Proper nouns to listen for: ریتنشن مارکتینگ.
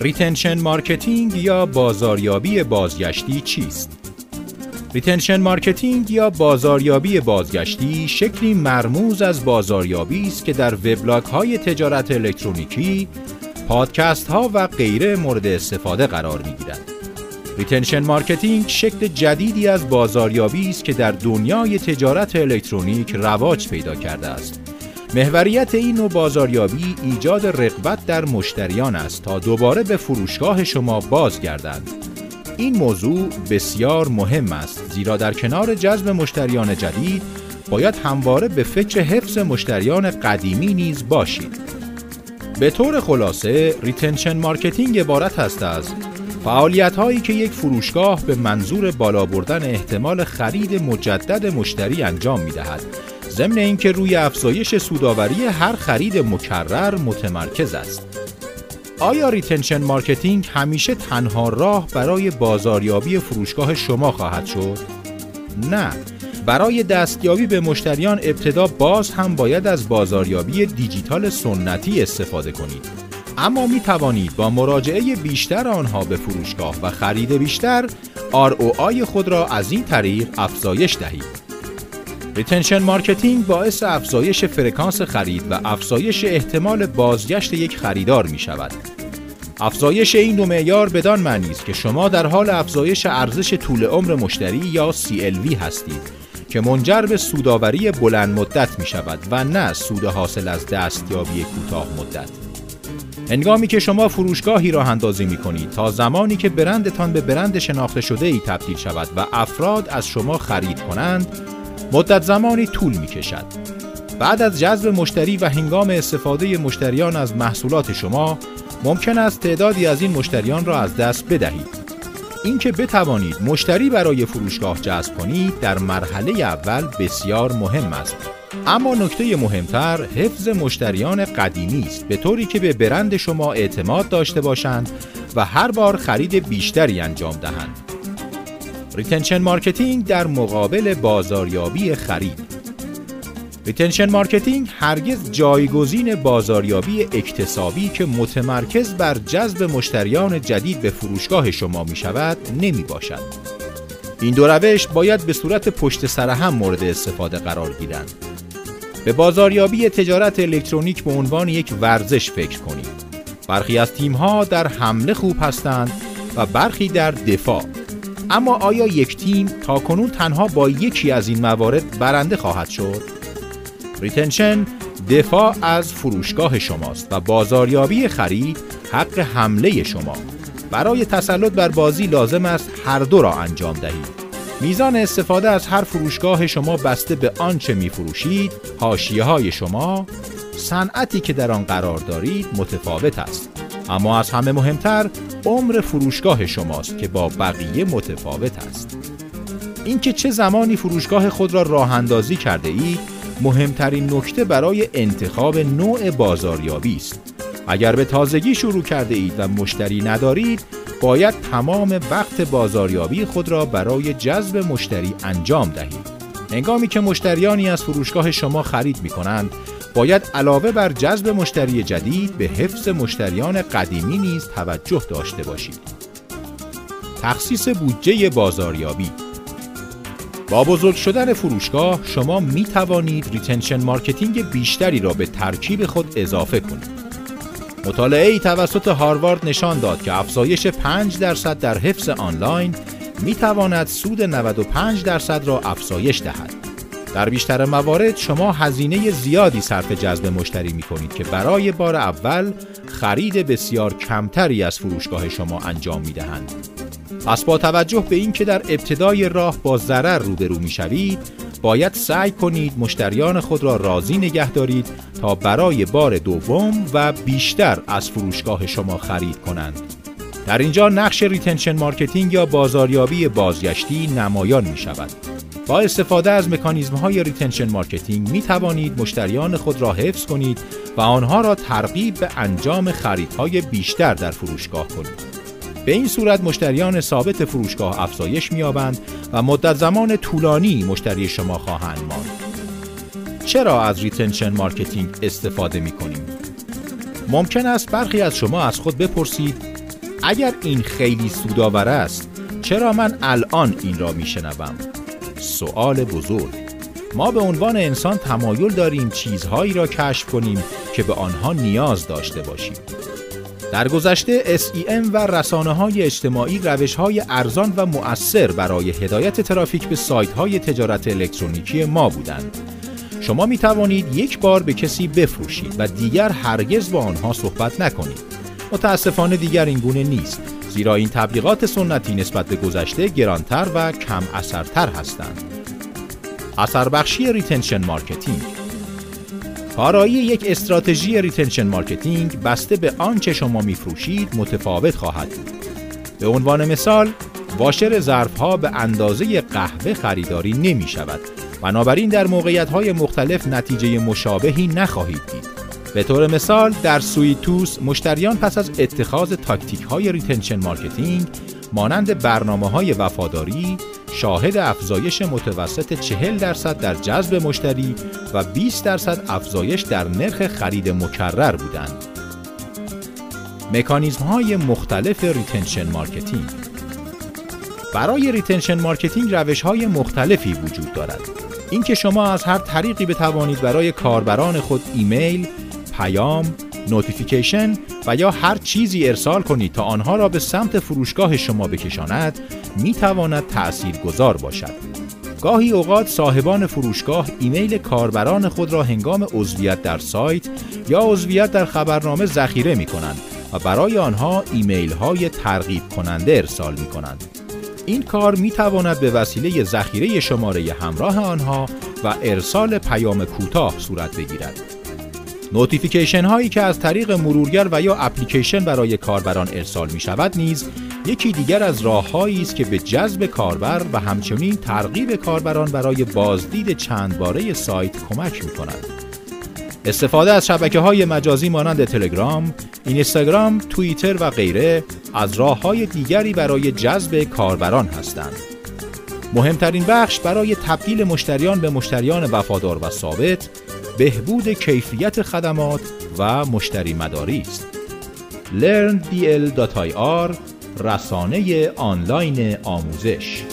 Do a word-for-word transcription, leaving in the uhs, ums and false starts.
ریتنشن مارکتینگ یا بازاریابی بازگشتی چیست؟ ریتنشن مارکتینگ یا بازاریابی بازگشتی شکلی مرموز از بازاریابی است که در وبلاگ‌های تجارت الکترونیکی، پادکست‌ها و غیره مورد استفاده قرار می‌گیرد. ریتنشن مارکتینگ شکل جدیدی از بازاریابی است که در دنیای تجارت الکترونیک رواج پیدا کرده است. محوریت این نوع بازاریابی ایجاد رغبت در مشتریان است تا دوباره به فروشگاه شما بازگردند. این موضوع بسیار مهم است، زیرا در کنار جذب مشتریان جدید، باید همواره به فکر حفظ مشتریان قدیمی نیز باشید. به طور خلاصه، ریتنشن مارکتینگ عبارت است از فعالیت‌هایی که یک فروشگاه به منظور بالا بردن احتمال خرید مجدد مشتری انجام می‌دهد، ضمن اینکه روی افزایش سودآوری هر خرید مکرر متمرکز است. آیا ریتنشن مارکتینگ همیشه تنها راه برای بازاریابی فروشگاه شما خواهد شد؟ نه. برای دستیابی به مشتریان ابتدا باز هم باید از بازاریابی دیجیتال سنتی استفاده کنید. اما می توانید با مراجعه بیشتر آنها به فروشگاه و خرید بیشتر، آر او آی خود را از این طریق افزایش دهید. ریتنشن مارکتینگ باعث افزایش فرکانس خرید و افزایش احتمال بازگشت یک خریدار می شود. افزایش این دو معیار بدان معنی است که شما در حال افزایش ارزش طول عمر مشتری یا سی ال وی هستید که منجر به سودآوری بلند مدت می شود و نه سود حاصل از دستیابی کوتاه مدت. هنگامی که شما فروشگاهی راه اندازی می کنید تا زمانی که برندتان به برند شناخته شده ای تبدیل شود و افراد از شما خرید کنند، مدت زمانی طول می کشد. بعد از جذب مشتری و هنگام استفاده مشتریان از محصولات شما، ممکن است تعدادی از این مشتریان را از دست بدهید. اینکه بتوانید مشتری برای فروشگاه جذب کنید در مرحله اول بسیار مهم است. اما نکته مهمتر حفظ مشتریان قدیمی است، به طوری که به برند شما اعتماد داشته باشند و هر بار خرید بیشتری انجام دهند. ریتنشن مارکتینگ در مقابل بازاریابی خرید. ریتنشن مارکتینگ هرگز جایگزین بازاریابی اکتسابی که متمرکز بر جذب مشتریان جدید به فروشگاه شما می شود نمی باشد. این دو روش باید به صورت پشت سر هم مورد استفاده قرار گیرند. به بازاریابی تجارت الکترونیک به عنوان یک ورزش فکر کنید. برخی از تیم‌ها در حمله خوب هستند و برخی در دفاع. اما آیا یک تیم تاکنون تنها با یکی از این موارد برنده خواهد شد؟ ریتنشن دفاع از فروشگاه شماست و بازاریابی خرید حق حمله شما. برای تسلط بر بازی لازم است هر دو را انجام دهید. میزان استفاده از هر فروشگاه شما بسته به آنچه می‌فروشید، حاشیه‌های شما، صنعتی که در آن قرار دارید متفاوت است. اما از همه مهمتر عمر فروشگاه شماست که با بقیه متفاوت است. اینکه چه زمانی فروشگاه خود را راه اندازی کرده اید مهمترین نکته برای انتخاب نوع بازاریابی است. اگر به تازگی شروع کرده اید و مشتری ندارید، باید تمام وقت بازاریابی خود را برای جذب مشتری انجام دهید. هنگامی که مشتریانی از فروشگاه شما خرید می کنند، باید علاوه بر جذب مشتری جدید به حفظ مشتریان قدیمی نیز توجه داشته باشید. تخصیص بودجه بازاریابی. با بزرگ شدن فروشگاه شما می توانید ریتنشن مارکتینگ بیشتری را به ترکیب خود اضافه کنید. مطالعه ای توسط هاروارد نشان داد که افزایش پنج درصد در حفظ آنلاین می تواند سود نود و پنج درصد را افزایش دهد. در بیشتر موارد شما هزینه زیادی صرف جذب مشتری می کنید که برای بار اول خرید بسیار کمتری از فروشگاه شما انجام می دهند. پس با توجه به این که در ابتدای راه با ضرر روبرو می شوید، باید سعی کنید مشتریان خود را راضی نگه دارید تا برای بار دوم و بیشتر از فروشگاه شما خرید کنند. در اینجا نقش ریتنشن مارکتینگ یا بازاریابی بازگشتی نمایان می شود. با استفاده از مکانیزم‌های ریتنشن مارکتینگ می توانید مشتریان خود را حفظ کنید و آنها را ترغیب به انجام خریدهای بیشتر در فروشگاه کنید. به این صورت مشتریان ثابت فروشگاه افزایش می‌یابند و مدت زمان طولانی مشتری شما خواهند ماند. چرا از ریتنشن مارکتینگ استفاده می‌کنیم؟ ممکن است برخی از شما از خود بپرسید اگر این خیلی سودآور است چرا من الان این را میشنوم؟ سوال بزرگ. ما به عنوان انسان تمایل داریم چیزهایی را کشف کنیم که به آنها نیاز داشته باشیم. در گذشته اس ای ام و رسانه‌های اجتماعی روش‌های ارزان و مؤثر برای هدایت ترافیک به سایت‌های تجارت الکترونیکی ما بودند. شما می توانید یک بار به کسی بفروشید و دیگر هرگز با آنها صحبت نکنید. متاسفانه دیگر این گونه نیست، زیرا این تبلیغات سنتی نسبت به گذشته گرانتر و کم اثرتر هستند. اثربخشی ریتنشن مارکتینگ. کارایی یک استراتژی ریتنشن مارکتینگ بسته به آنچه شما میفروشید متفاوت خواهد بود. به عنوان مثال، واشر ظرف‌ها به اندازه قهوه خریداری نمی شود، بنابراین در موقعیت‌های مختلف نتیجه مشابهی نخواهید دید. به طور مثال در سوئیتوس مشتریان پس از اتخاذ تاکتیک‌های ریتنشن مارکتینگ مانند برنامه‌های وفاداری شاهد افزایش متوسط چهل درصد در جذب مشتری و بیست درصد افزایش در نرخ خرید مکرر بودند. مکانیزم‌های مختلف ریتنشن مارکتینگ. برای ریتنشن مارکتینگ روش‌های مختلفی وجود دارد. اینکه شما از هر طریقی بتوانید برای کاربران خود ایمیل، پیام، نوتیفیکیشن و یا هر چیزی ارسال کنید تا آنها را به سمت فروشگاه شما بکشاند، می تواند تأثیرگذار باشد. گاهی اوقات صاحبان فروشگاه ایمیل کاربران خود را هنگام عضویت در سایت یا عضویت در خبرنامه ذخیره می کنند و برای آنها ایمیل های ترغیب کننده ارسال می کنند. این کار می تواند به وسیله ذخیره شماره همراه آنها و ارسال پیام کوتاه صورت بگیرد. نوتیفیکیشن هایی که از طریق مرورگر و یا اپلیکیشن برای کاربران ارسال می شود نیز یکی دیگر از راههایی است که به جذب کاربر و همچنین ترغیب کاربران برای بازدید چند باره سایت کمک می کند. استفاده از شبکه های مجازی مانند تلگرام، اینستاگرام، توییتر و غیره از راههای دیگری برای جذب کاربران هستند. مهمترین بخش برای تبدیل مشتریان به مشتریان وفادار و ثابت، بهبود کیفیت خدمات و مشتری مداری است. لرن دی ال دات آی آر رسانه آنلاین آموزش.